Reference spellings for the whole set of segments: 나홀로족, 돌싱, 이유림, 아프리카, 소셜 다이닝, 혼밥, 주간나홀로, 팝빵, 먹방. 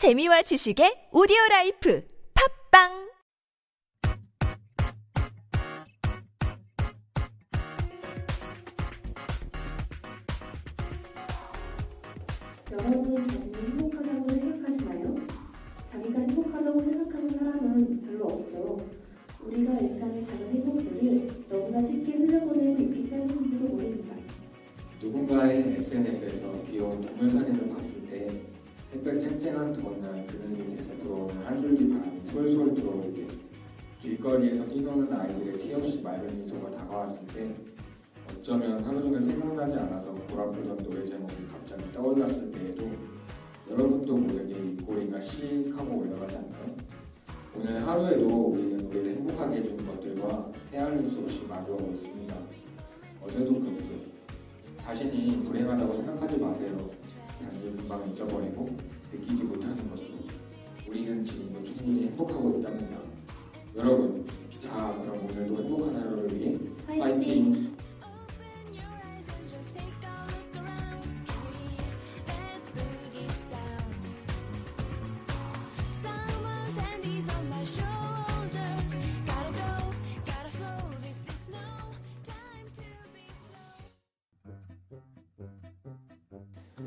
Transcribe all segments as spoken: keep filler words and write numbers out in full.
재미와 지식의 오디오라이프 팝빵! 여러분이 자신이 행복하다고 생각하시나요? 자기가 행복하다고 생각하는 사람은 별로 없죠. 우리가 일상의 작은 행복들을 너무나 쉽게 흘려보내고 있기 때문인지도 모릅니다. 누군가의 에스엔에스에서 귀여운 동물 사진을 봤을 때 햇볕 쨍쨍한 더운 날 그늘 밑에서 들어오는 한 줄기 바람이 솔솔 들어오게, 길거리에서 뛰노는 아이들의 티없이 맑은 미소가 다가왔을 때, 어쩌면 하루 종일 생각나지 않아서 보라보던 노래 제목이 갑자기 떠올랐을 때에도 여러분도 모르게 입꼬리가 씩 하고 올라가지 않나요? 오늘 하루에도 우리는 우리를 행복하게 해준 것들과 헤아릴 수 없이 마주하고 있습니다. 어제도 그 모습. 자신이 불행하다고 생각하지 마세요. 단지 금방 잊어버리고 느끼지 못하는 것으로 우리는 지금도 충분히 행복하고 있답니다. 여러분, 자 그럼 오늘도 행복한 하루를 위해 파이팅!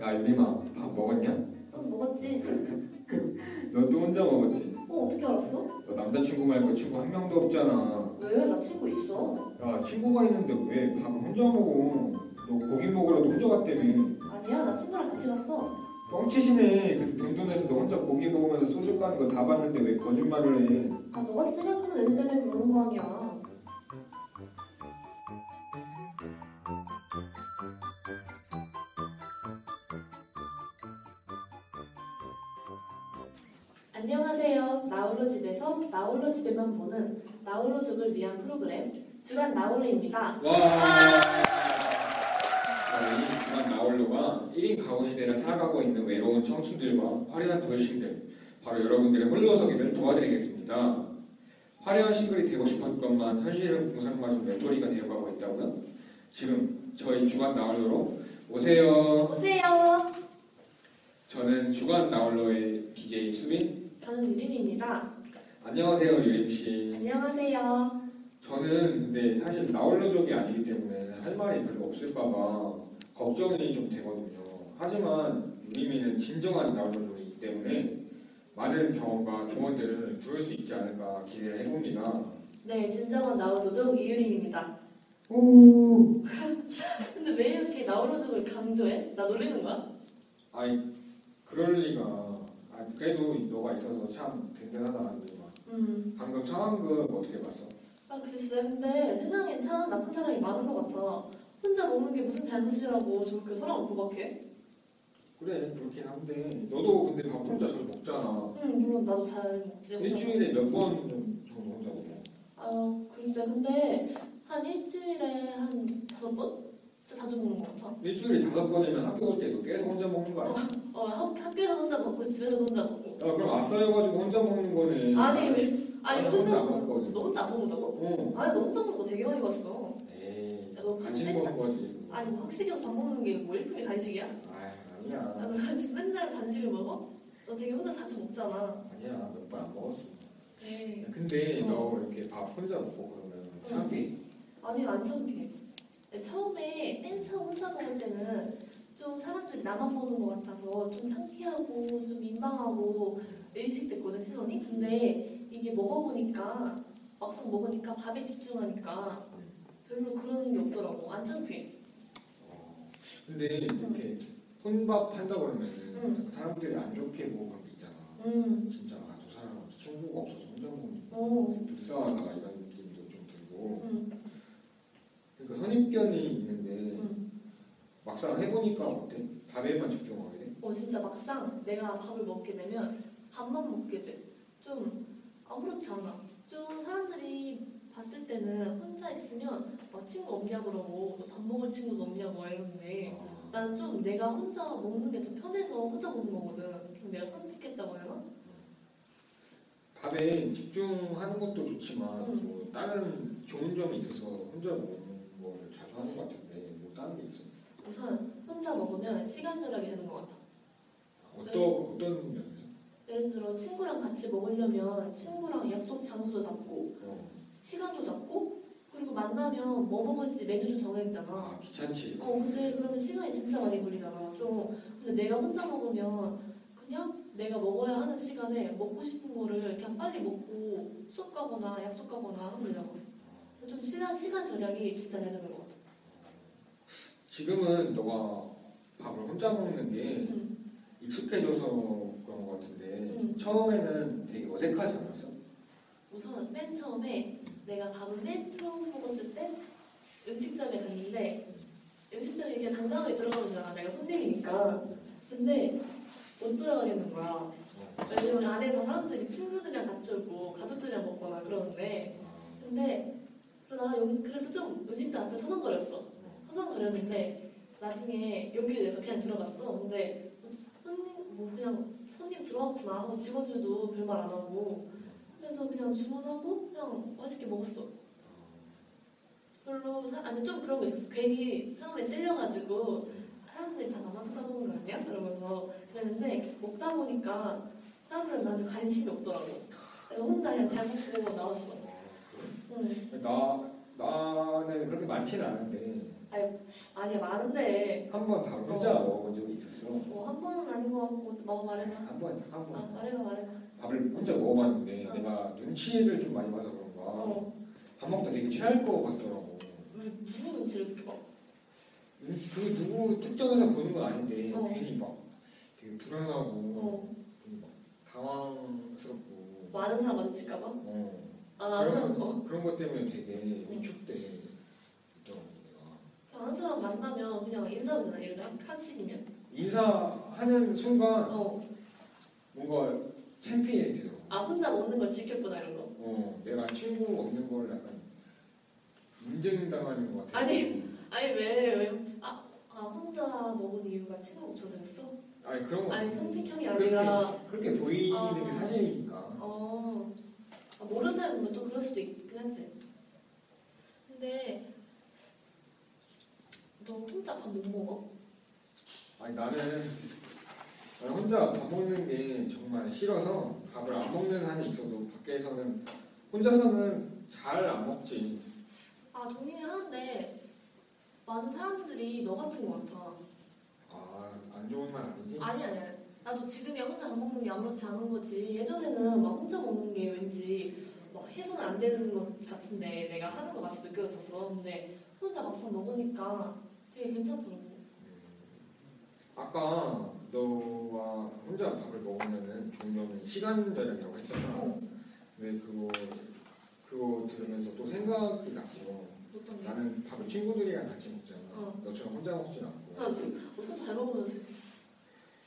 야 유림아, 밥 먹었냐? 어, 먹었지. 너 또 혼자 먹었지? 어, 어떻게 알았어? 너 남자친구 말고 친구 한 명도 없잖아. 왜? 나 친구 있어. 야, 친구가 있는데 왜 밥을 혼자 먹어? 너 고기 먹으러 혼자 갔다며. 아니야, 나 친구랑 같이 갔어. 뻥치시네. 그때 돈돈에서 너 혼자 고기 먹으면서 소주 까는 거 다 봤는데 왜 거짓말을 해? 아, 너같이 생각하는 애들 때문에 그러는 거 아니야. 안녕하세요. 나홀로 집에서 나홀로 집에만 보는 나홀로족을 위한 프로그램 주간 나홀로입니다. 와! 와~ 이 주간 나홀로가 일 인 가구 시대를 살아가고 있는 외로운 청춘들과 화려한 돌싱들, 바로 여러분들의 홀로서기를 도와드리겠습니다. 화려한 싱글이 되고 싶었건만 현실은 궁상맞은 맷돌이가 되어가고 있다고요? 지금 저희 주간 나홀로로 오세요. 오세요. 저는 주간 나홀로의 비제이 수빈. 저는 유림입니다. 안녕하세요, 유림씨. 안녕하세요. 저는 근데 사실 나홀로족이 아니기 때문에 할 말이 별로 없을까봐 걱정이 좀 되거든요. 하지만 유림이는 진정한 나홀로족이기 때문에 많은 경험과 조언들을 들을 수 있지 않을까 기대를 해봅니다. 네, 진정한 나홀로족 이유림입니다. 오. 근데 왜 이렇게 나홀로족을 강조해? 나 놀리는 거야? 아니, 그럴 리가. 그래도 너가 있어서 참 든든하다. 음. 방금 차은금 어떻게 봤어? 아 글쎄, 근데 세상에 참 나쁜 사람이 많은 것 같아. 혼자 노는 게 무슨 잘못이라고 저렇게 사람을 구박해? 그래, 그렇긴 한데 너도 근데 밥 혼자 잘 먹잖아. 응, 물론 나도 잘 먹지. 일주일에 몇 번 정도 혼자 먹어? 아 글쎄, 근데 한 일주일에 한 다섯 번? 진짜 자주 먹는 것 같아. 일주일에 다섯 번이면 학교 올 때도 계속 혼자 먹는 거 아니야? 어, 어 학, 학교에서 혼자 먹고 집에서 혼자 먹고. 야, 그럼 아싸여가지고 혼자 먹는 거는. 아니, 왜? 아니, 아니 혼자, 혼자 먹고. 너 혼자 안 먹는다고? 응. 아니, 너 혼자 먹는 거 되게 많이 봤어. 에이, 야, 너 간식 맨날, 먹는 거지. 아니, 뭐 학식이랑 밥 먹는 게 뭐 일품이 간식이야? 아이, 아니야. 야, 너 간식 맨날 간식을 먹어? 너 되게 혼자 자주 먹잖아. 아니야, 몇 번 안 먹었어. 에이. 야, 근데 어. 너 이렇게 밥 혼자 먹고 그러면 창피해? 응. 아니, 안 창피해. 처음에 맨 처음 혼자 먹을 때는 좀 사람들이 나만 보는 것 같아서 좀 창피하고 좀 민망하고 의식됐거든, 시선이. 근데 이게 먹어보니까, 막상 먹으니까 밥에 집중하니까 별로 그런 게 없더라고. 안 창피해. 어, 근데 이렇게 응. 혼밥 한다 그러면 응. 사람들이 안 좋게 보고 그런 게 있잖아. 응. 진짜 아, 저 사람 친구가 없어서 혼자 먹으면 불쌍하다 이런 느낌도 좀 들고. 응. 그 선입견이 있는데 응. 막상 해보니까 어때? 밥에만 집중하게 돼? 어 진짜 막상 내가 밥을 먹게 되면 밥만 먹게 돼. 좀 아무렇지 않아. 좀 사람들이 봤을 때는 혼자 있으면 막 친구 없냐 그러고 밥 먹을 친구도 없냐고 막 이러는데 아. 난 좀 내가 혼자 먹는 게 더 편해서 혼자 먹는 거거든. 좀 내가 선택했다고 해나? 밥에 집중하는 것도 좋지만 응. 뭐 다른 좋은 점이 있어서 혼자 먹는 자주 하는 것 같은데 뭐 다른 게 있어? 우선 혼자 먹으면 시간 절약이 되는 것 같아. 어떤 어떤 면에서? 예를 들어 친구랑 같이 먹으려면 친구랑 약속 장소도 잡고 어. 시간도 잡고 그리고 만나면 뭐 먹을지 메뉴도 정해야 되잖아. 아, 귀찮지. 어 근데 그러면 시간이 진짜 많이 걸리잖아. 좀 근데 내가 혼자 먹으면 그냥 내가 먹어야 하는 시간에 먹고 싶은 거를 그냥 빨리 먹고 수업 가거나 약속 가거나 하면 되잖아. 좀 시간 시간 절약이 진짜 잘 되는 것 같아. 지금은 너가 밥을 혼자 먹는 게 응. 익숙해져서 그런 것 같은데 응. 처음에는 되게 어색하지 않았어? 우선 맨 처음에 내가 밥을 맨 처음 먹었을 때 음식점에 갔는데 음식점에 그냥 당당하게 들어가면 되잖아. 내가 손님이니까. 근데 못 들어가겠는 거야. 왜냐면 안에서 사람들이 친구들이랑 같이 오고 가족들이랑 먹거나 그러는데 근데 그러다가 그래서 좀 음식점 앞에 서성거렸어. 서성거렸는데 나중에 용기를 내서 그냥 들어갔어. 근데 손님 뭐 그냥 손님 들어왔구나 하고 직원들도 별말 안 하고 그래서 그냥 주문하고 그냥 맛있게 먹었어. 별로 사, 아니 좀 그런 거 있었어. 괜히 처음에 찔려가지고 사람들이 다 나만 쳐다보는 거 아니야? 그러면서 그랬는데 먹다 보니까 사람들은 나한테 관심이 없더라고. 내가 혼자 그냥 잘 먹고 나왔어. 응. 나 나는 그렇게 많지는 않은데. 아니, 아니 많은데. 한 번 다 혼자 어. 먹어본 적이 있었어. 어, 한 번은 아닌 것 같고 너 말해봐. 한 번, 한 번. 아, 말해봐, 말해봐. 밥을 혼자 먹어봤는데 어. 내가 눈치를 좀 많이 봐서 그런가 어. 밥 먹다 되게 취할 것 같더라고. 왜 누구 눈치를 이렇게 봐? 그 누구 특정해서 보는 건 아닌데 어. 괜히 막 되게 불안하고 어. 막 당황스럽고 많은 사람 마주칠까봐? 어. 아, 나는 그런, 그런 것 때문에 되게 위축돼 있더라고. 내가 아는 사람 만나면 그냥 인사도 되나? 예를 들어 한식이면 인사하는 순간 어. 뭔가 창피해 되더라고. 아 혼자 먹는 걸 지켰구나 이런 거? 어 내가 친구 없는 걸 약간 인증당하는 것 같아. 아니 아니 왜 왜? 아, 아 혼자 먹은 이유가 친구가 없어서 그랬어? 아니 그런 거 아니 선택형이 아니라 그렇게, 그렇게 보이는 아, 게 사실이니까. 어 아, 모르는 사람은 또 그럴 수도 있긴 하지. 근데 너 혼자 밥 못 먹어? 아니 나는 나는 혼자 밥 먹는 게 정말 싫어서 밥을 안 먹는 한이 있어도 밖에서는 혼자서는 잘 안 먹지. 아 동의는 하는데 많은 사람들이 너 같은 거 같아. 아, 안 좋은 말 아니지? 아니 아니 나도 지금이야 혼자 안 먹는 게 아무렇지 않은 거지. 예전에는 막 혼자 먹는 게 왠지 막 해서는 안 되는 것 같은데 내가 하는 거 같이 느껴졌었어. 근데 혼자 막상 먹으니까 되게 괜찮더라고. 음. 아까 너와 혼자 밥을 먹으면은 분명히 시간 절약이라고 했잖아. 어. 근데 그거 그거 들으면서 또 생각이 났어. 나는 밥을 친구들이랑 같이 먹잖아. 어. 너처럼 혼자 먹진 않고. 아, 혼자 잘 먹으면서.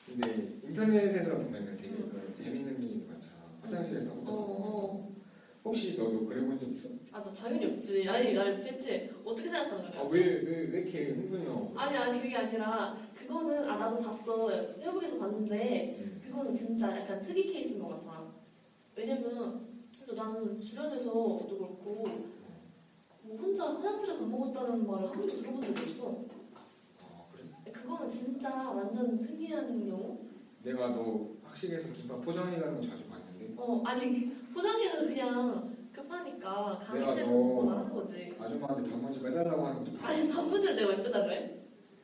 근데 인터넷에서 보면은 되게 응. 그런 재밌는 일이 많잖아. 화장실에서 혼자 먹는 거. 어. 혹시 너도 그래본 적 있어? 아, 나 당연히 없지. 아니, 나 대체 어떻게 생각하는 거야? 아, 왜, 왜, 왜 이렇게 흥분이 나오고? 아니, 아니, 그게 아니라 그거는 아, 나도 봤어. 페이스북에서 봤는데 응. 그거는 진짜 약간 특이 케이스인 것 같아. 왜냐면 진짜 나는 주변에서도 그렇고 뭐 혼자 화장실에 밥 먹었다는 말을 한 번도 들어본 적이 없어. 아 그래? 그거는 진짜 완전 특이한 경우? 내가 너 학식에서 김밥 포장해가는 거 자주 봤는데? 어 아니 포장해서 그냥 급하니까 강의실에서 먹거나 하는 거지. 아줌마한테 단무지 빼달라고 하는 것도 아니 단무지를 내가 왜 빼달래?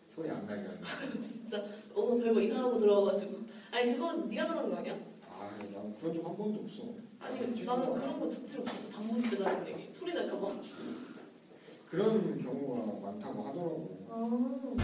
소리 안 나게 하는 거. 진짜 어서 별거 이상하고 들어와가지고 아니 그건 네가 그런 거 아니야? 아니 난 그런 적 한 번도 없어. 아니 나는, 나는 그런 거 듣지를 못해서 단무지 빼달라는 얘기 소리 날까봐 그런 경우가 많다고 하더라고. 어.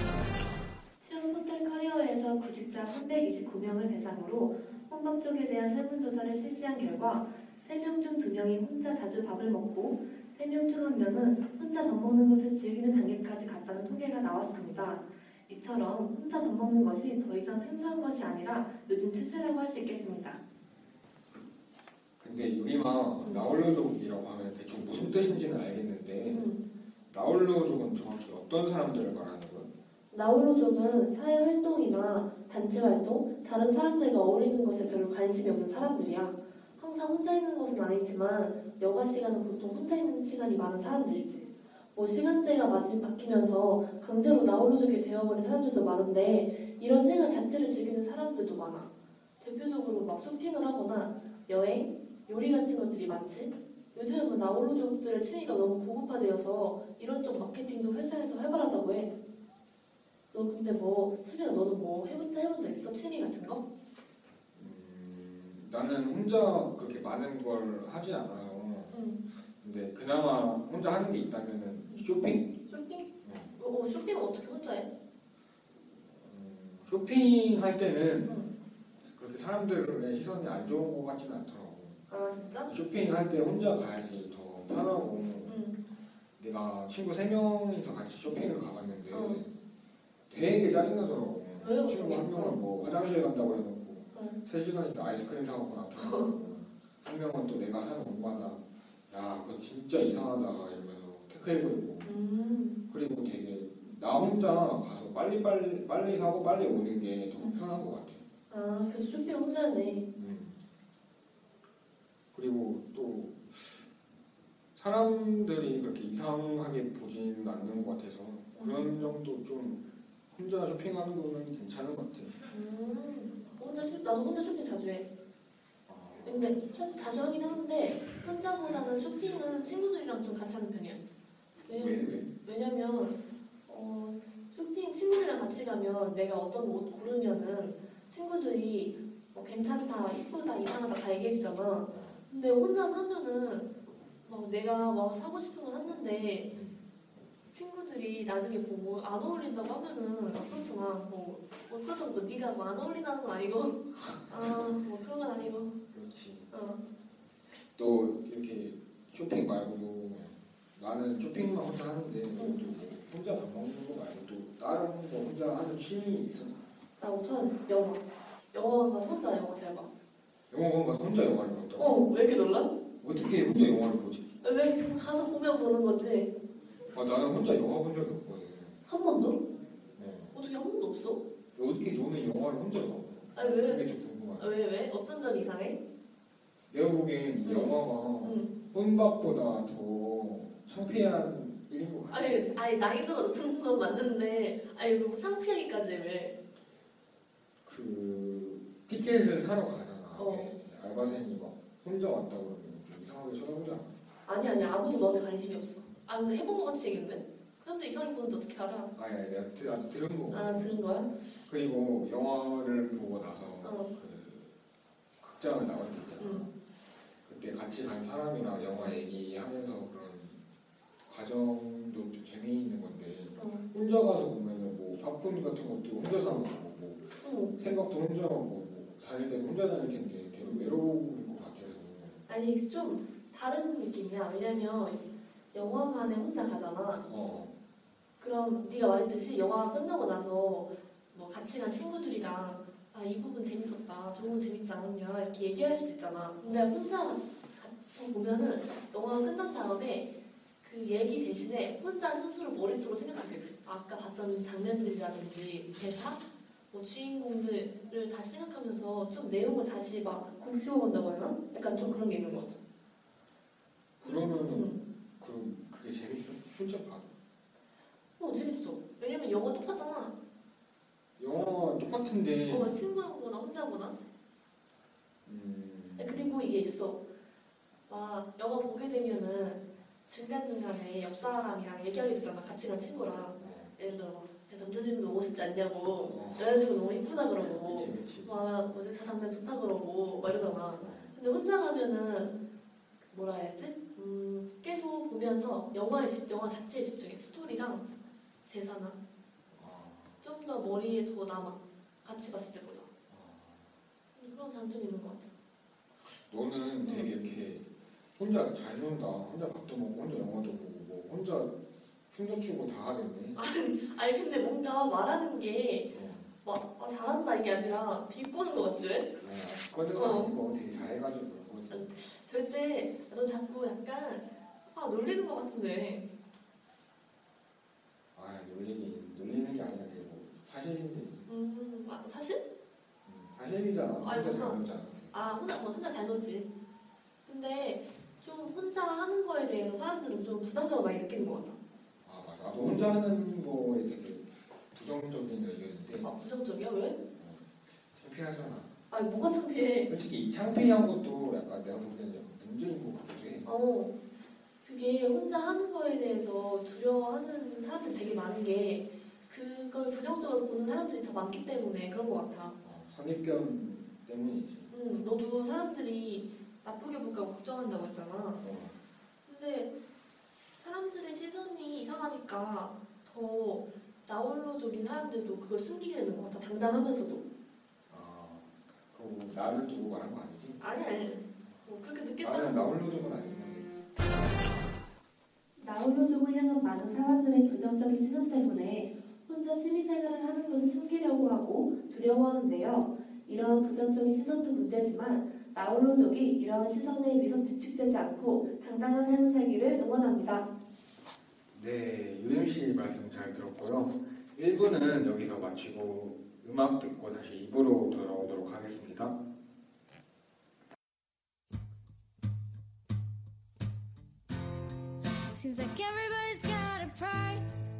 취업 포털 커리어에서 구직자 삼백이십구 명을 대상으로 혼밥 쪽에 대한 설문조사를 실시한 결과 세 명 중 두 명이 혼자 자주 밥을 먹고 세 명 중 한 명은 혼자 밥 먹는 것을 즐기는 단계까지 갔다는 통계가 나왔습니다. 이처럼 혼자 밥 먹는 것이 더 이상 생소한 것이 아니라 요즘 추세라고 할 수 있겠습니다. 근데 우리만 나홀로족이라고 하면 대충 무슨 뜻인지는 알겠는데 음. 나홀로족은 정확히 어떤 사람들을 말하는 거야? 나홀로족은 사회활동이나 단체활동, 다른 사람들과 어울리는 것에 별로 관심이 없는 사람들이야. 항상 혼자 있는 것은 아니지만 여가 시간은 보통 혼자 있는 시간이 많은 사람들이지. 뭐 시간대가 마침 바뀌면서 강제로 나홀로족이 되어버린 사람들도 많은데 이런 생활 자체를 즐기는 사람들도 많아. 대표적으로 막 쇼핑을 하거나 여행, 요리 같은 것들이 많지. 요즘은 나홀로족들의 취미가 너무 고급화되어서 이런 쪽 마케팅도 회사에서 활발하다고 해. 너 근데 뭐, 수빈아 너도 뭐 해본 적 있어? 취미 같은 거? 음, 나는 혼자 그렇게 많은 걸 하지 않아서. 음. 근데 그나마 혼자 하는 게 있다면 쇼핑? 쇼핑? 어, 어 쇼핑은 어떻게 혼자 해? 음, 쇼핑할 때는 음. 그렇게 사람들의 시선이 안 좋은 것 같지는 않더라고. 아 진짜? 쇼핑할 때 혼자 가야지 더 편하고. 음. 내가 친구 세 명이서 같이 쇼핑을 가봤는데 어. 되게 짜증나더라고. 왜요? 친구 한 명은 뭐 화장실 간다고 해놓고 응. 세 시간이나 아이스크림 사갖고 나타나고 한 명은 또 내가 사는 공부한다 야 그거 진짜 이상하다 이러면서 태클해버리고. 음. 그리고 되게 나 혼자 가서 빨리 빨리 빨리 사고 빨리 오는 게 더 응. 편한 것 같아. 아 그래서 쇼핑 혼자네. 응. 그리고 또 사람들이 그렇게 이상하게 보진 않는 것 같아서 그런 응. 점도 좀 혼자 쇼핑하는 거는 괜찮은 것 같아. 음, 혼자 쇼, 나도 혼자 쇼핑 자주 해. 근데 자주 하긴 하는데 혼자보다는 쇼핑은 친구들이랑 좀 같이 하는 편이야. 왜냐면, 왜냐면 어, 쇼핑 친구들이랑 같이 가면 내가 어떤 옷 고르면은 친구들이 뭐 괜찮다, 이쁘다, 이상하다 다 얘기해주잖아. 근데 혼자 하면은 뭐 내가 막 사고 싶은 거 샀는데 친구들이 나중에 보고 안 어울린다고 하면은 그렇잖아. 뭐 그렇다고 뭐 네가 뭐 안 어울린다는 건 아니고 아 뭐 그런 건 아니고. 그렇지. 어. 또 이렇게 쇼핑 말고도 나는 쇼핑만 혼자 하는데 응. 혼자 밥 먹는 거 말고 또 다른 거 혼자 하는 취미 있어? 나 우선 영화. 영화관 가서 혼자 영화 잘 봐. 영화관 가서 혼자 영화를 본다고? 어. 왜 이렇게 놀라? 어떻게 혼자 영화를 보지? 왜 가서 보면 보는 거지. 아, 나는 혼자 영화 본 적이 없거든. 한 번도? 네. 어떻게 한 번도 없어? 어떻게 너는 영화를 혼자 봐? 아니 왜? 그게 좀 궁금하네. 왜 왜? 어떤 점이 이상해? 내가 보기엔 응. 영화가 응. 혼밥보다 더 창피한 일인 것 같아. 아니, 아니 나이도가 높은 건 맞는데 아니 뭐 창피하기까지 왜? 그... 티켓을 사러 가잖아. 어. 알바생이 막 혼자 왔다고 그러면 이상하게 쳐다보잖아. 아니 아니 아무도 너한테 관심이 없어. 아 근데 해본 거 같이 얘기했는데? 사람들 이상하게 보는데 어떻게 알아? 아니 아니 내가 드, 아주 들은 거. 아 들은 거야? 그리고 영화를 보고 나서 어. 그 극장을 나갈 때 있잖아. 음. 그때 같이 간 사람이랑 영화 얘기하면서 그런 과정도 좀 재미있는 건데 어. 혼자 가서 보면은 뭐 팝콘 같은 것도 혼자서 하고 뭐 응. 생각도 혼자 하고 뭐 다닐 때 혼자 다닐 텐데 되게 외로울 것 같아서. 아니 좀 다른 느낌이야. 왜냐면 영화관에 혼자 가잖아. 어. 그럼 네가 말했듯이 영화가 끝나고 나서 뭐 같이 간 친구들이랑 아, 이 부분 재밌었다, 저 부분 재밌지 않았냐 이렇게 얘기할 수 있잖아. 근데 혼자 같이 보면은 영화가 끝난 다음에 그 얘기 대신에 혼자 스스로 머릿속으로 생각하게 돼. 아까 봤던 장면들이라든지 대사, 뭐 주인공들을 다시 생각하면서 좀 내용을 다시 막 곱씹어본다고 하나? 약간 좀 그런 게 있는 것 같아. 그러면 음. 그럼 그게 재밌어? 혼자 봐? 어 재밌어. 왜냐면 영화 똑같잖아. 영화 똑같은데 어 친구랑 보나 혼자 보나? 음... 그리고 이게 있어. 막 영화 보게 되면은 중간중간에 옆 사람이랑 얘기하게 되잖아. 같이 간 친구랑 예를 들어 남자친구 너무 멋있지 않냐고 어. 여자친구 너무 이쁘다 그러고 그치, 그치. 막 어제 저 장면 좋다 그러고 막 이러잖아. 근데 혼자 가면은 뭐라 해야지? 음, 계속 보면서 영화에 집, 영화 자체에 집중해. 스토리랑 대사나 아... 좀 더 머리에 더 남아. 같이 봤을 때보다 아... 그런 장점이 있는 것 같아. 너는 되게 응. 이렇게 혼자 잘 논다. 혼자 밥도 먹고 혼자 영화도 보고 뭐 혼자 춤도 추고 다 하겠네. 아니, 아니 근데 뭔가 말하는 게 막 어. 아, 잘한다 이게 아니라 비꼬는 것 같지? 아, 그런 거 아닌 거 되게 잘해가지고 절대 넌 자꾸 약간 아 놀리는 것 같은데. 아 놀리기 놀리는 게 아니라 뭐 사실인데. 음, 아, 사실? 음, 사실이잖아. 아니, 혼자 잘 놀잖아. 아 혼자 뭐 혼자 잘 놀지. 근데 좀 혼자 하는 거에 대해서 사람들은 좀 부담감을 많이 느끼는 것 같아. 아 맞아. 나도 혼자 하는 거에 되게 부정적인 의견인데. 아 부정적이야 왜? 창피하잖아. 어, 아니 뭐가 창피해? 솔직히 창피한 것도 약간 내가 보기에는 약간 문제인 것 같아. 어, 그게 혼자 하는 거에 대해서 두려워하는 사람들이 되게 많은 게 그걸 부정적으로 보는 사람들이 더 많기 때문에 그런 것 같아. 어, 선입견 때문이지. 응, 너도 사람들이 나쁘게 볼까 걱정한다고 했잖아. 어. 근데 사람들의 시선이 이상하니까 더 나홀로족인 사람들도 그걸 숨기게 되는 것 같아. 당당하면서도. 아, 그럼 나를 두고 말한 거 아니지? 아니 아니. 뭐 그렇게 느꼈잖아. 나홀로족은 아니야. 나홀로족을 향한 많은 사람들의 부정적인 시선 때문에 혼자 취미생활을 하는 것을 숨기려고 하고 두려워하는데요. 이러한 부정적인 시선도 문제지만 나홀로족이 이러한 시선에 미소 뒤축되지 않고 당당한 삶을 살기를 응원합니다. 네, 유림씨 말씀 잘 들었고요. 일 부는 여기서 마치고 음악 듣고 다시 이 부로 돌아오도록 하겠습니다. Seems like everybody's got a price.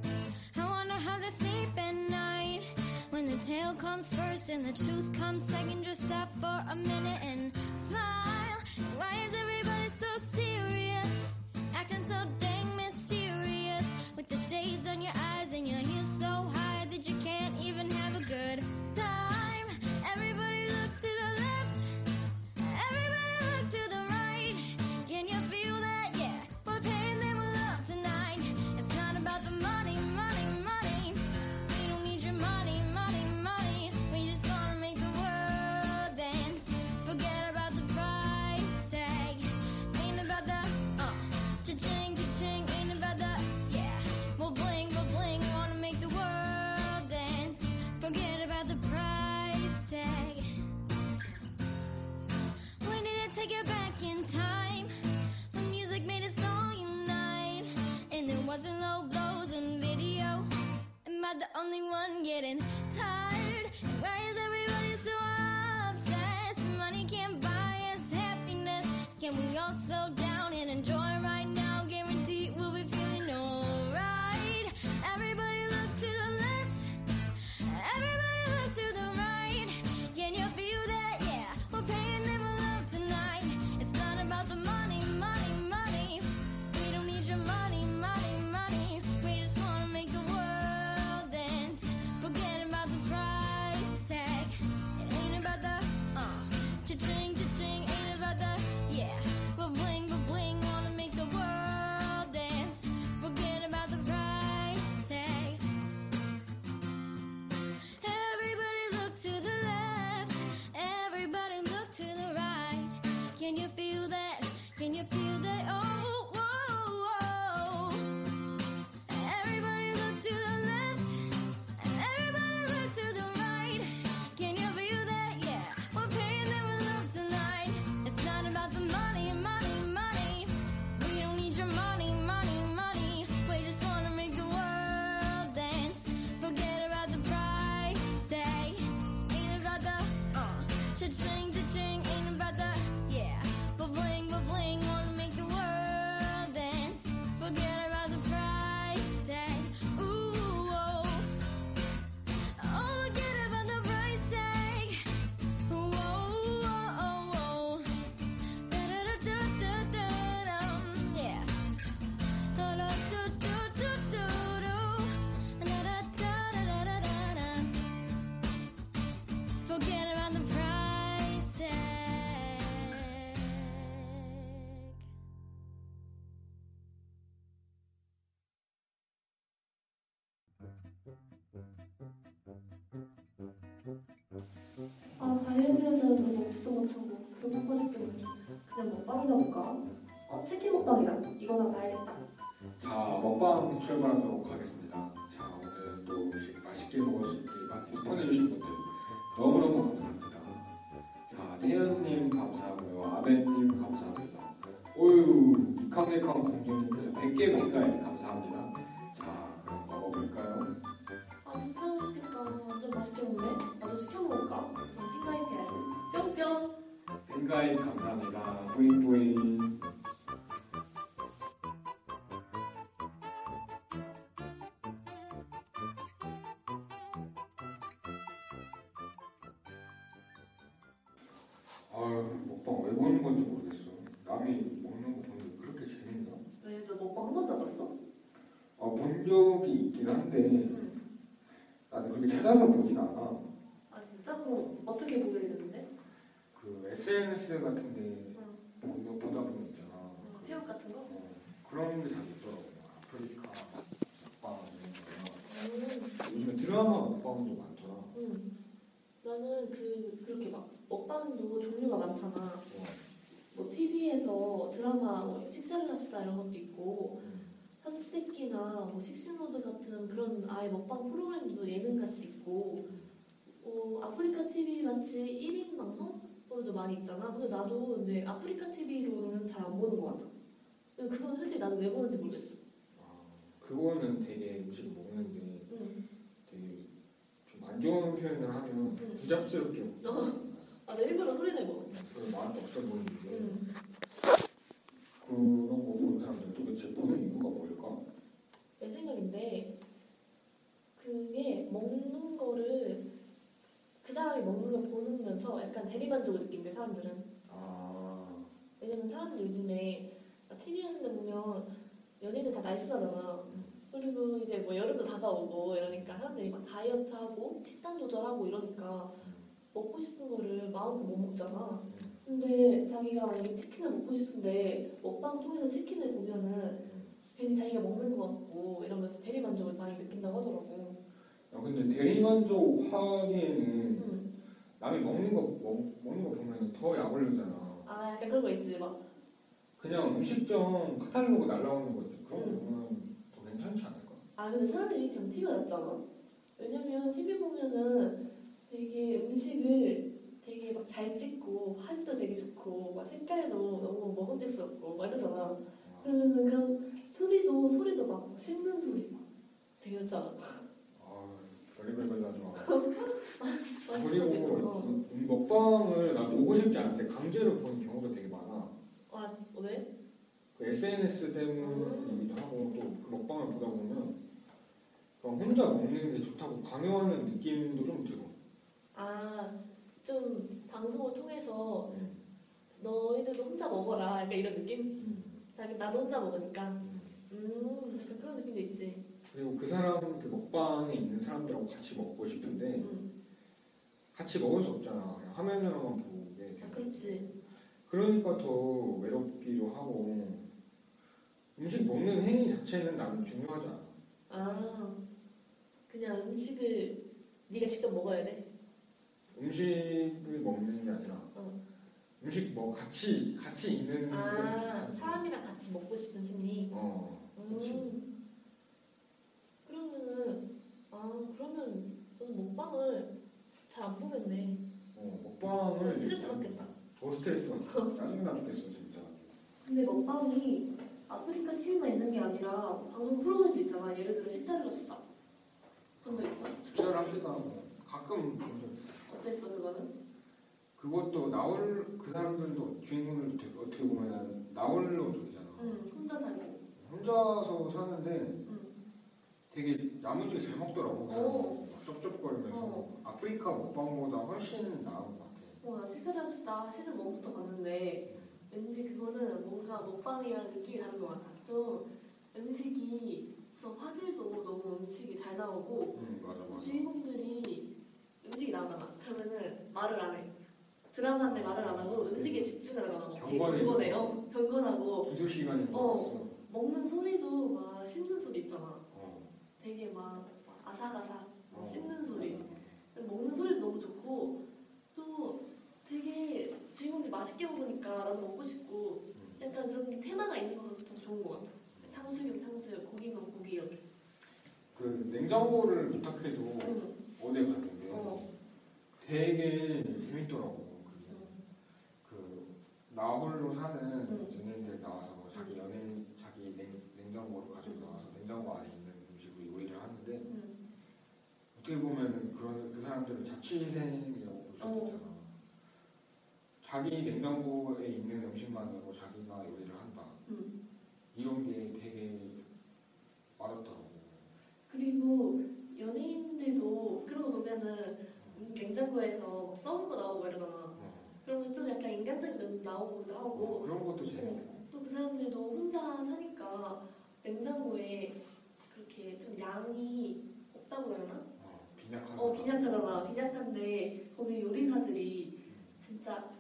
I wonder how they sleep at night. When the tale comes first and the truth comes second, just stop for a minute and smile. Why is everybody so serious? Acting so dang mysterious. With the shades on your eyes and your heels so high that you can't even have a good time. Everybody look to the left. Everybody look to the right. Can you feel that? Yeah. We're paying them with love tonight. It's not about the money, money, money. We don't need your money, money. Take it back in time when music made us all unite, and it wasn't low blows and video. Am I the only one getting tired? Why is everybody so obsessed? Money can't buy us happiness. Can we all slow down and enjoy right now? Guaranteed we'll be feeling alright. Everybody look to the left. Everybody look to the right. Can you feel that? Yeah, we're paying them a the money, money, money. We don't need your money, money, money. We just want to make the world dance. Forget about the price tag. It ain't about the uh, cha-ching, cha-ching. Ain't about the yeah, but bling, but bling. Want to make the world dance. Forget about the price tag. Everybody look to the left. Everybody look to the right. Can you feel that? Can you feel that? Oh, whoa, whoa. Everybody look to the left. Everybody look to the right. Can you feel that? Yeah. We're paying them with love tonight. It's not about the money, money, money. We don't need your money, money, money. We just want to make the world dance. Forget about the price tag. Ain't about the uh, cha-ching, cha-ching. Ain't about the yeah. But bling, but bling, wanna make the world dance. Forget about the price tag. Ooh, oh, oh, forget about the price tag. Whoa, oh, oh, oh. Da da da da da da. Yeah. Da da da da da da da. Da da da da da da. Forget about the price tag. 아, 다이어트해야 되는데 먹지도 못하고 배고파 죽겠는데 그냥 먹방이나 볼까? 어, 치킨 먹방이다. 이거나 봐야겠다. 자, 먹방 출발하도록 하겠습니다. 자, 오늘 또 음식 맛있게 먹을 수 있게 많이 스폰해주신 분들 너무너무 감사합니다. 자, 태연님 감사하고요. 아벤님 감사합니다. 오유, 니캉니캉 공주님께서 백 개 생가에 감사합니다. 자, 그럼 먹어볼까요? 아, 진짜 맛있겠다. 완전 맛있게 먹네. 나도 시켜 먹을까? 그럼 핑가입 해야지. 뿅뿅. 핑가입 감사합니다. 뿌잉뿌잉. 먹는 건지 모르겠어. 남이 먹는 거 보는데 그렇게 재밌나? 왜? 너 먹방 한 번도 안 봤어? 어, 본 적이 있긴 한데 응. 나는 그렇게 찾아서 보진 않아. 아 진짜? 그럼 어떻게 보게 되는데? 그 에스엔에스 같은데 보는 응. 보다 보면 있잖아. 응, 그, 회원 같은 거? 어, 그런 게 자주 있더라고. 아프리카 먹방 이런 거. 응. 요즘에 드라마 먹방도 많더라. 응. 나는 그 그렇게 막 먹방도 종류가 많잖아. 어. 뭐 티비에서 드라마 뭐 식사를 합시다 이런 것도 있고 삼시세끼나 뭐 식스노드 같은 그런 아예 먹방 프로그램도 예능같이 있고 어, 아프리카 티비 같이 일 인 방송도 많이 있잖아. 근데 나도 근데 아프리카 티비로는 잘 안 보는 것 같아. 그건 솔직히 나도 왜 보는지 모르겠어. 아, 그거는 되게 음식 먹는데 응. 되게 좀 안 좋은 표현을 하면 응. 부잡스럽게 먹어. 아, 나 일부러 소리 내고. 그런 마음도 없어 보이는데 응. 그런 거 보는 사람들 도대체 보는 이유가 뭘까? 내 생각인데 그게 먹는 거를 그 사람이 먹는 걸 보면서 약간 대리만족을 느낀대 사람들은. 아. 왜냐면 사람들이 요즘에 티비 같은데 보면 연예인들 다 날씬하잖아. 응. 그리고 이제 뭐 여름도 다가오고 이러니까 사람들이 막 다이어트하고 식단 조절하고 이러니까 먹고 싶은 거를 마음껏 못 먹잖아. 근데 자기가 만약에 치킨을 먹고 싶은데 먹방 통해서 치킨을 보면은 괜히 자기가 먹는 것 같고 이러면서 대리만족을 많이 느낀다고 하더라고. 야, 근데 대리만족하기에는 응. 남이 먹는 거 먹, 먹는 거 보면 더 약올리잖아. 아 약간 그런 거 있지 막. 그냥 음식점 카탈로그 날라오는 거 있지. 그런 응. 거 보면 더 괜찮지 않을까? 아 근데 사람들이 지금 티비가 났잖아. 왜냐면 티비 보면은 되게 음식을 되게 막 잘 찍고 화질도 되게 좋고 막 색깔도 너무 먹음직스럽고 막 이러잖아. 그러면은 그런 소리도 소리도 막 씹는 소리 막 되게 좋잖아. 아 별의별 걸 다 좋아. 그리고 어. 먹방을 나 보고 싶지 않은데 강제로 보는 경우가 되게 많아. 아 왜? 그 에스엔에스 때문이기도 음. 하고 또 그 먹방을 보다 보면 혼자 먹는 게 좋다고 강요하는 느낌도 좀 들어. 아, 좀 방송을 통해서 응. 너희들도 혼자 먹어라 약간 이런 느낌? 응. 나도 혼자 먹으니까 응. 음, 약간 그런 느낌도 있지. 그리고 그 사람, 그 먹방에 있는 사람들하고 같이 먹고 싶은데 응. 같이 먹을 수 없잖아. 그냥 화면으로만 보게 되는. 아, 그렇지. 그러니까 더 외롭기도 하고 음식 먹는 행위 자체는 나는 중요하지 않아. 아, 그냥 음식을 네가 직접 먹어야 돼? 음식을 먹는 게 아니라 어. 음식 뭐 같이 같이 있는 아 사람이랑 같이 먹고 싶은 심리. 어 음. 그렇지. 그러면은 아 그러면 너는 먹방을 잘 안 보겠네. 어 먹방을 스트레스 받겠다. 더 스트레스 받아. 짜증나 죽겠어 진짜. 근데 먹방이 아프리카 티비만 있는 게 아니라 방송 프로그램도 있잖아. 예를 들어 식사를 합시다. 그런 거 있어? 식사를 합시다. 가끔 본 적 있어. 어땠어 그거는? 그것도 나홀 그 사람들도 주인공들도 어떻게 보면 나홀로족이잖아. 응, 혼자 살고. 혼자서 사는데 응. 되게 야무지게 잘 먹더라고. 막 쩝쩝거리면서 어. 아프리카 먹방보다 훨씬 나은 것 같아. 어, 나 식사를 합시다 시즌 일부터 봤는데 왠지 그거는 뭔가 먹방이랑 느낌이 다른 것 같아. 좀 음식이 좀 화질도 너무 음식이 잘 나오고 응, 맞아, 맞아. 주인공들이 음식이 나오잖아. 그러면은 말을 안 해. 드라마인데 말을 안 하고 음식에 집중을 하잖아. 경건해요. 경건하고. 기도 시간이 많았어. 어, 먹는 소리도 막 씹는 소리 있잖아. 어. 되게 막 아삭아삭 어. 씹는 소리. 먹는 소리도 너무 좋고 또 되게 주인공들이 맛있게 먹으니까 나도 먹고 싶고 약간 그런 게 테마가 있는 것 같아서 좋은 것 같아. 탕수육, 탕수육, 고기면 고기 이렇게. 그 냉장고를 부탁해도 응. 어디 갔는데 어. 되게 재밌더라고. 응. 그 나홀로 사는 응. 연예인들 나와서 자기 연예인 자기 냉, 냉장고를 가지고 나와서 냉장고 안에 있는 음식을 요리를 하는데 응. 어떻게 보면 그런 그 사람들은 자취생이라고 볼 수 어. 있잖아. 자기 냉장고에 있는 음식만으로 자기가 요리를 한다. 응. 이런 게 되게 와닿더라고. 그리고 연예인들도 그런 거 보면은 냉장고에서 썩은 거 나오고 이러잖아. 그러면서 좀 약간 인간적인 면도 나오고 나오고 어, 그런 것도 재밌네. 또 그 사람들도 혼자 사니까 냉장고에 그렇게 좀 양이 없다고 해야 하나? 어, 빈약하잖아. 어, 빈약하잖아. 빈약한데 거기 요리사들이 진짜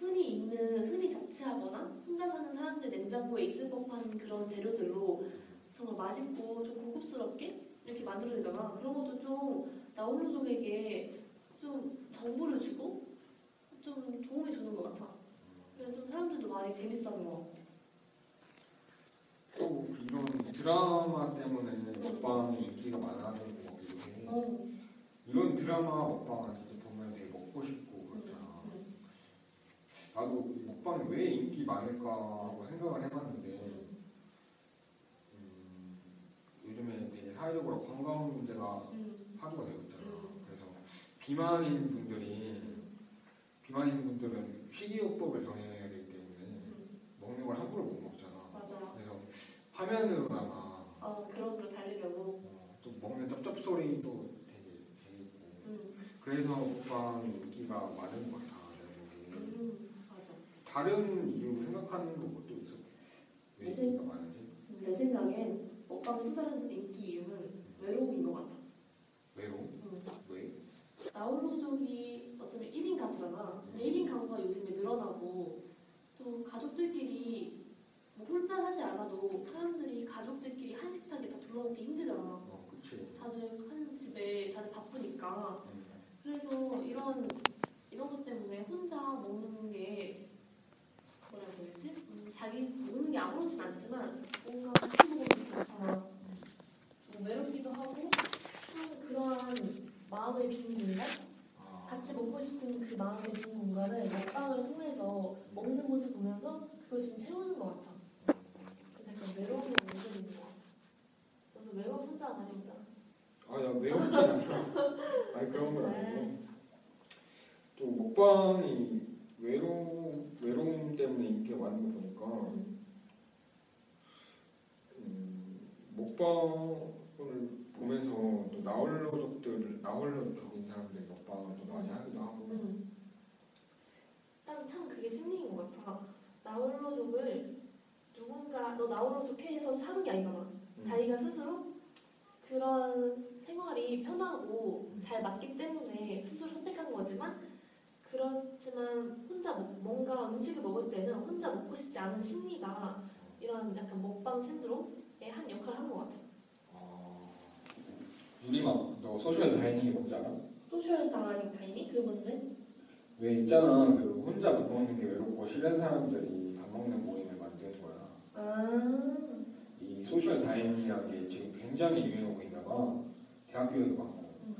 흔히 있는, 흔히 자취하거나 혼자 사는 사람들 냉장고에 있을 법한 그런 재료들로 정말 맛있고 좀 고급스럽게 이렇게 만들어내잖아. 그런 것도 좀 나홀로족에게 좀 정보를 주고 좀 도움이 주는 것 같아. 그래서 좀 사람들도 많이 재밌어하는 것 같고. 또 이런 드라마 때문에 먹방이 인기가 많아지는 거 같기도 해. 어. 이런 드라마 먹방 아니지 보면 되게 먹고 싶고 그렇잖아. 응. 나도 먹방이 왜 인기 많을까 하고 생각을 해봤는데 음, 요즘에 되게 사회적으로 건강 문제가 응. 화두가 되고 있잖아. 응. 그래서 비만인 분들이 비만인 분들은 식이요법을 정해야 되기 때문에 응. 먹는 걸 함부로 못 먹잖아. 맞아. 그래서 화면으로나마 어, 그런 걸로 달리려고 어, 또 먹는 쩝쩝소리도 되게 재밌고 응. 그래서 먹방 인기가 많은 것 같아. 음, 맞아. 다른 이유 생각하는 것도 있어? 왜 인기가 많은지? 내 생각엔 먹방의 또 다른 인기 이유는 음. 외로움인 것 같아. 외로움? 음. 왜? 나홀로족이 어차피 일 인 가구잖아. 음. 근데 일 인 가구가 요즘에 늘어나고 또 가족들끼리 뭐 혼자 하지 않아도 사람들이 가족들끼리 한 식탁에 다 둘러먹기 힘들잖아. 어, 그치. 다들 한 집에 다들 바쁘니까. 음. 그래서 이런 이런 것 때문에 혼자 먹는 게 뭐라고 해야 되지? 음, 자기 먹는 게 아무렇진 않지만 뭔가 같이 먹으면 괜찮아. 뭐 외롭기도 하고 그러한 마음의 빈 공간? 같이 먹고 싶은 그 마음의 빈 공간을 먹방을 통해서 먹는 모습 보면서 그걸 좀 채우는 것 같아. 약간 외로움이 문제인 것 같아. 너도 외로워 혼자 많이 먹잖아. 아, 야 외롭지 않아. 아니 그런 건 아니고 또 먹방이 외로움, 외로움 때문에 인기가 많은 거 보니까 음, 먹방을 보면서 또 나홀로족들, 나홀로족인 사람들이 먹방을 또 많이 하기도 하고 음. 딱 참 그게 심리인 것 같아. 나홀로족을 누군가 너 나홀로족해 해서 사는 게 아니잖아. 음. 자기가 스스로 그런 생활이 편하고 잘 맞기 때문에 스스로 선택한 거지만 그렇지만 혼자 먹, 뭔가 음식을 먹을 때는 혼자 먹고 싶지 않은 심리가 이런 약간 먹방 신드롬의 한 역할을 하는 것 같아요. 아... 유림아, 너 소셜 다이닝이 뭔지 알아? 소셜 다이닝? 다이닝? 그게 뭔데? 왜 있잖아, 그 혼자 밥 먹는 게 외롭고 싫은 사람들이 밥 먹는 모임을 만드는 거야. 아... 이 소셜 다이닝이라는 게 지금 굉장히 유행하고 있나봐. 대학교에도 많고 음.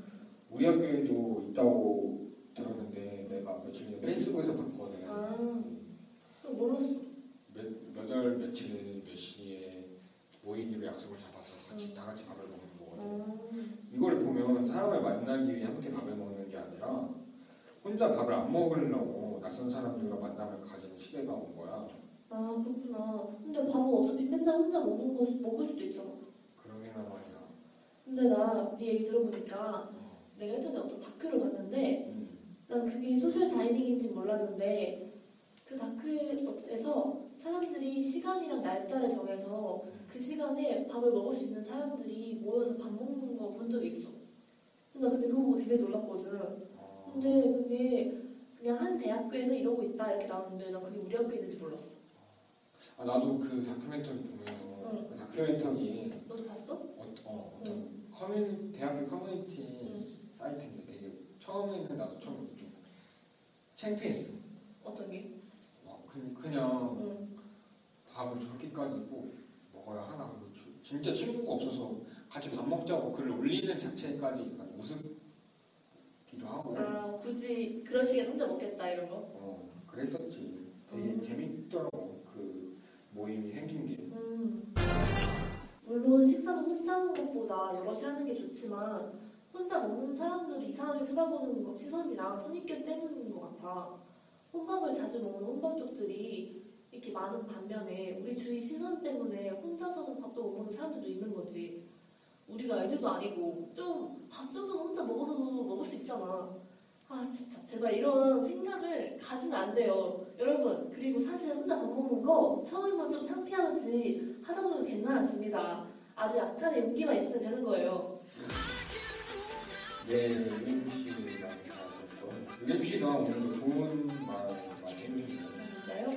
우리 학교에도 있다고 들었는데 내가 며칠 전에 페이스북에서 봤거든. 아, 또 몰랐어. 몇 월 며칠 몇 시에 모이기로 약속을 잡아서 같이 음. 다 같이 밥을 먹는 거거든. 아. 이걸 보면 사람을 만나기 위해 함께 밥을 먹는 게 아니라 혼자 밥을 안 먹으려고 낯선 사람들과 만남을 가진 시대가 온 거야. 아 그렇구나. 근데 밥은 어차피 맨날 혼자 먹는 거 먹을 수도 있잖아. 그러게나 말이야. 근데 나 네 얘기 들어보니까 어. 내가 예전에 어떤 다큐를 봤는데. 음. 난 그게 소셜 다이닝인지 몰랐는데 그 다큐에서 사람들이 시간이랑 날짜를 정해서 그 시간에 밥을 먹을 수 있는 사람들이 모여서 밥 먹는 거 본 적이 있어. 나 근데 그거 보고 되게 놀랐거든. 근데 그게 그냥 한 대학교에서 이러고 있다 이렇게 나왔는데 난 그게 우리 학교에 있는지 몰랐어. 아 나도 그 다큐멘터리 보면서 응. 그 다큐멘터리 너도 봤어? 어, 어 어떤 응. 커뮤니, 대학교 커뮤니티 응. 사이트인데 되게 처음에는 나도 처음 창피했어. 어떤 게? 어, 그, 그냥 응. 밥을 저렇게까지 꼭 먹어야 하나. 진짜 친구가 없어서 같이 밥 먹자고 글을 올리는 자체까지 우습기도 하고. 아, 굳이 그런 시간 혼자 먹겠다 이런 거? 어, 그랬었지. 되게 음. 재밌더라고. 그 모임이 생긴 게. 음. 물론 식사도 혼자 하는 것보다 여럿이 하는 게 좋지만 혼자 먹는 사람들을 이상하게 쳐다보는 것, 시선이랑 선입견 때문인 것 같아. 혼밥을 자주 먹는 혼밥족들이 이렇게 많은 반면에 우리 주위 시선 때문에 혼자서는 밥도 못 먹는 사람들도 있는 거지. 우리가 애들도 아니고 좀 밥 정도는 혼자 먹어도 먹을 수 있잖아. 아 진짜 제발 이런 생각을 가지면 안 돼요 여러분. 그리고 사실 혼자 밥 먹는 거 처음은 좀 창피하지 하다 보면 괜찮아집니다. 아주 약간의 용기만 있으면 되는 거예요. 네, 은혜씨입니다. 은혜씨가 오늘도 좋은 말 많이 해주셨어요. 진짜요?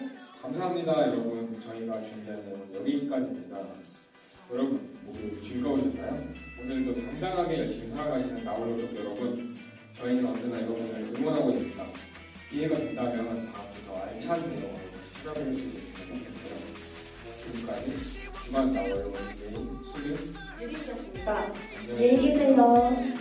감사합니다 여러분. 저희가 준비한 내용은 여기까지입니다. 여러분 모두 즐거우셨나요? 오늘도 당당하게 열심히 살아가시는 나홀로족 여러분, 저희는 언제나 여러분을 응원하고 있습니다. 기회가 된다면 다음주 더 알찬 내용으로 찾아뵐 수 있으면 좋겠고요. 지금까지 주간나홀로 게임 수빈 유리였습니다. 안녕히 계세요.